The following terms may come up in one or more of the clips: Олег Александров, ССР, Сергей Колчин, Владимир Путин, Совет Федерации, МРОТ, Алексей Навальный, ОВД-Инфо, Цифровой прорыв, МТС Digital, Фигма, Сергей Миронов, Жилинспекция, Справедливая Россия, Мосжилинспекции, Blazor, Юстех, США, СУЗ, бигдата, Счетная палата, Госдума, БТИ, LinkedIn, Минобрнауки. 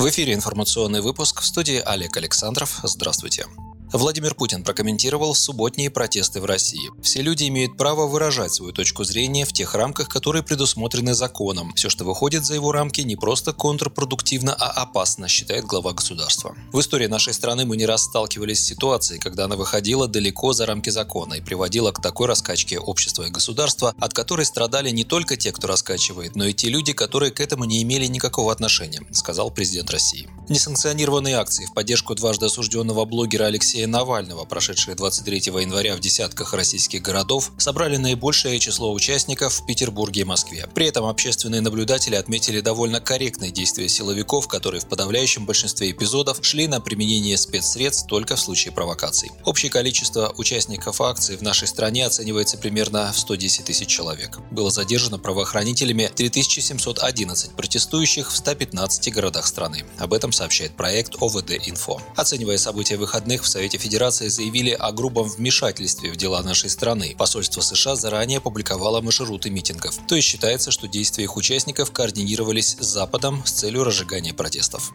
В эфире информационный выпуск, в студии Олег Александров. Здравствуйте. Владимир Путин прокомментировал субботние протесты в России. Все люди имеют право выражать свою точку зрения в тех рамках, которые предусмотрены законом. Все, что выходит за его рамки, не просто контрпродуктивно, а опасно, считает глава государства. В истории нашей страны мы не раз сталкивались с ситуацией, когда она выходила далеко за рамки закона и приводила к такой раскачке общества и государства, от которой страдали не только те, кто раскачивает, но и те люди, которые к этому не имели никакого отношения, сказал президент России. Несанкционированные акции в поддержку дважды осужденного блогера Алексея Навального, прошедшие 23 января в десятках российских городов, собрали наибольшее число участников в Петербурге и Москве. При этом общественные наблюдатели отметили довольно корректные действия силовиков, которые в подавляющем большинстве эпизодов шли на применение спецсредств только в случае провокаций. Общее количество участников акции в нашей стране оценивается примерно в 110 тысяч человек. Было задержано правоохранителями 3711 протестующих в 115 городах страны. Об этом сообщает проект ОВД-Инфо. Оценивая события выходных, в Совете Федерации заявили о грубом вмешательстве в дела нашей страны. Посольство США заранее опубликовало маршруты митингов. То есть считается, что действия их участников координировались с Западом с целью разжигания протестов.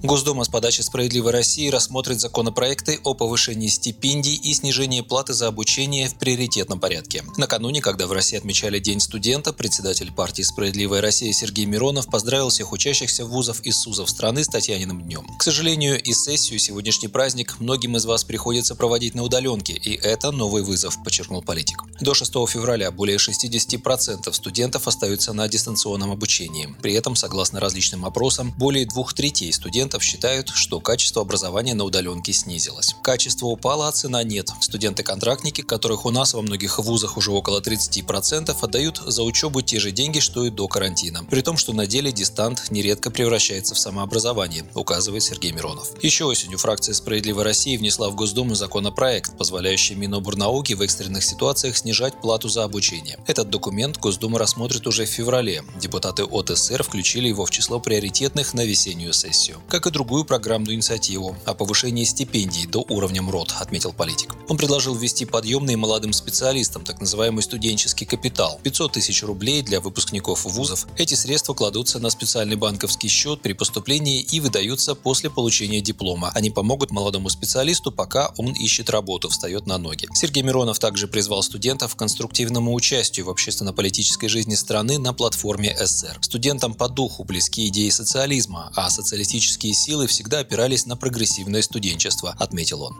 Госдума с подачи «Справедливой России» рассмотрит законопроекты о повышении стипендий и снижении платы за обучение в приоритетном порядке. Накануне, когда в России отмечали День студента, председатель партии «Справедливая Россия» Сергей Миронов поздравил всех учащихся вузов и СУЗов страны с Татьяниным днем. К сожалению, и сессию, сегодняшний праздник, многим из вас приходится проводить на удаленке, и это новый вызов, подчеркнул политик. До 6 февраля более 60% студентов остаются на дистанционном обучении. При этом, согласно различным опросам, более 2/3 студентов считают, что качество образования на удаленке снизилось. Качество упало, а цена нет. Студенты-контрактники, которых у нас во многих вузах уже около 30%, отдают за учебу те же деньги, что и до карантина. При том, что на деле дистант нередко превращается в самообразование, указывает Сергей Миронов. Еще осенью фракция «Справедливой России» внесла в Госдуму законопроект, позволяющий Минобрнауки в экстренных ситуациях снижать плату за обучение. Этот документ Госдума рассмотрит уже в феврале. Депутаты от ССР включили его в число приоритетных на весеннюю сессию, как и другую программную инициативу о повышении стипендий до уровня МРОТ, отметил политик. Он предложил ввести подъемные молодым специалистам, так называемый студенческий капитал. 500 тысяч рублей для выпускников вузов. Эти средства кладутся на специальный банковский счет при поступлении и выдаются после получения диплома. Они помогут молодому специалисту, пока он ищет работу, встает на ноги. Сергей Миронов также призвал студентов к конструктивному участию в общественно-политической жизни страны на платформе ССР. Студентам по духу близки идеи социализма, а социалистические силы всегда опирались на прогрессивное студенчество, отметил он.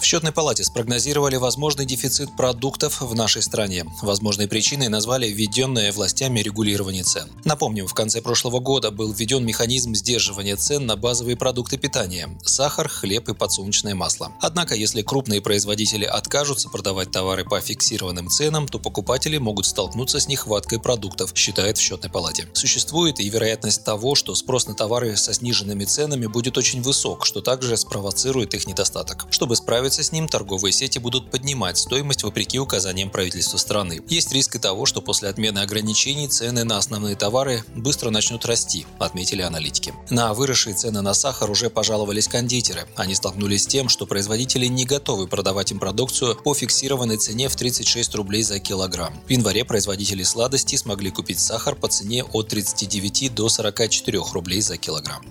В Счетной палате спрогнозировали возможный дефицит продуктов в нашей стране. Возможной причиной назвали введенное властями регулирование цен. Напомним, в конце прошлого года был введен механизм сдерживания цен на базовые продукты питания – сахар, хлеб и подсолнечное масло. Однако, если крупные производители откажутся продавать товары по фиксированным ценам, то покупатели могут столкнуться с нехваткой продуктов, считает в Счетной палате. Существует и вероятность того, что спрос на товары со сниженными ценами будет очень высок, что также спровоцирует их недостаток. Чтобы справиться с ним, торговые сети будут поднимать стоимость вопреки указаниям правительства страны. Есть риск и того, что после отмены ограничений цены на основные товары быстро начнут расти, отметили аналитики. На выросшие цены на сахар уже пожаловались кондитеры. Они столкнулись с тем, что производители не готовы продавать им продукцию по фиксированной цене в 36 рублей за килограмм. В январе производители сладостей смогли купить сахар по цене от 39 до 44 рублей за килограмм.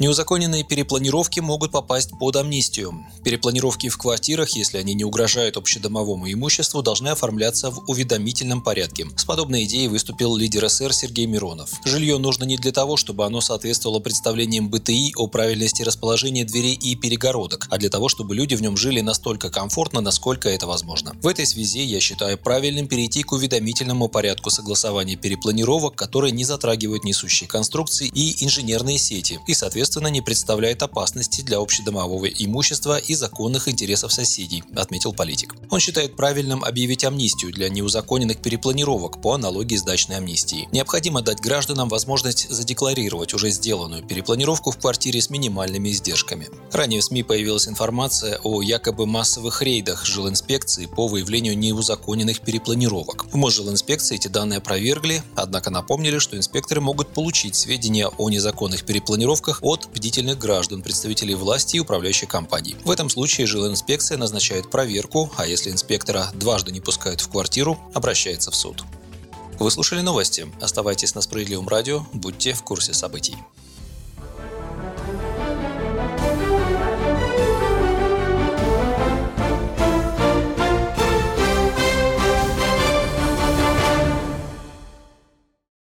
Неузаконенные перепланировки могут попасть под амнистию. Перепланировки в квартирах, если они не угрожают общедомовому имуществу, должны оформляться в уведомительном порядке. С подобной идеей выступил лидер ССР Сергей Миронов. Жилье нужно не для того, чтобы оно соответствовало представлениям БТИ о правильности расположения дверей и перегородок, а для того, чтобы люди в нем жили настолько комфортно, насколько это возможно. В этой связи я считаю правильным перейти к уведомительному порядку согласования перепланировок, которые не затрагивают несущие конструкции и инженерные сети, и, соответственно, не представляет опасности для общедомового имущества и законных интересов соседей, отметил политик. Он считает правильным объявить амнистию для неузаконенных перепланировок по аналогии с дачной амнистией. Необходимо дать гражданам возможность задекларировать уже сделанную перепланировку в квартире с минимальными издержками. Ранее в СМИ появилась информация о якобы массовых рейдах Жилинспекции по выявлению неузаконенных перепланировок. В Мосжилинспекции эти данные опровергли, однако напомнили, что инспекторы могут получить сведения о незаконных перепланировках от бдительных граждан, представителей власти и управляющих компаний. В этом случае Жилинспекция назначает проверку, а если инспектора дважды не пускают в квартиру, обращается в суд. Вы слушали новости. Оставайтесь на Справедливом радио, будьте в курсе событий.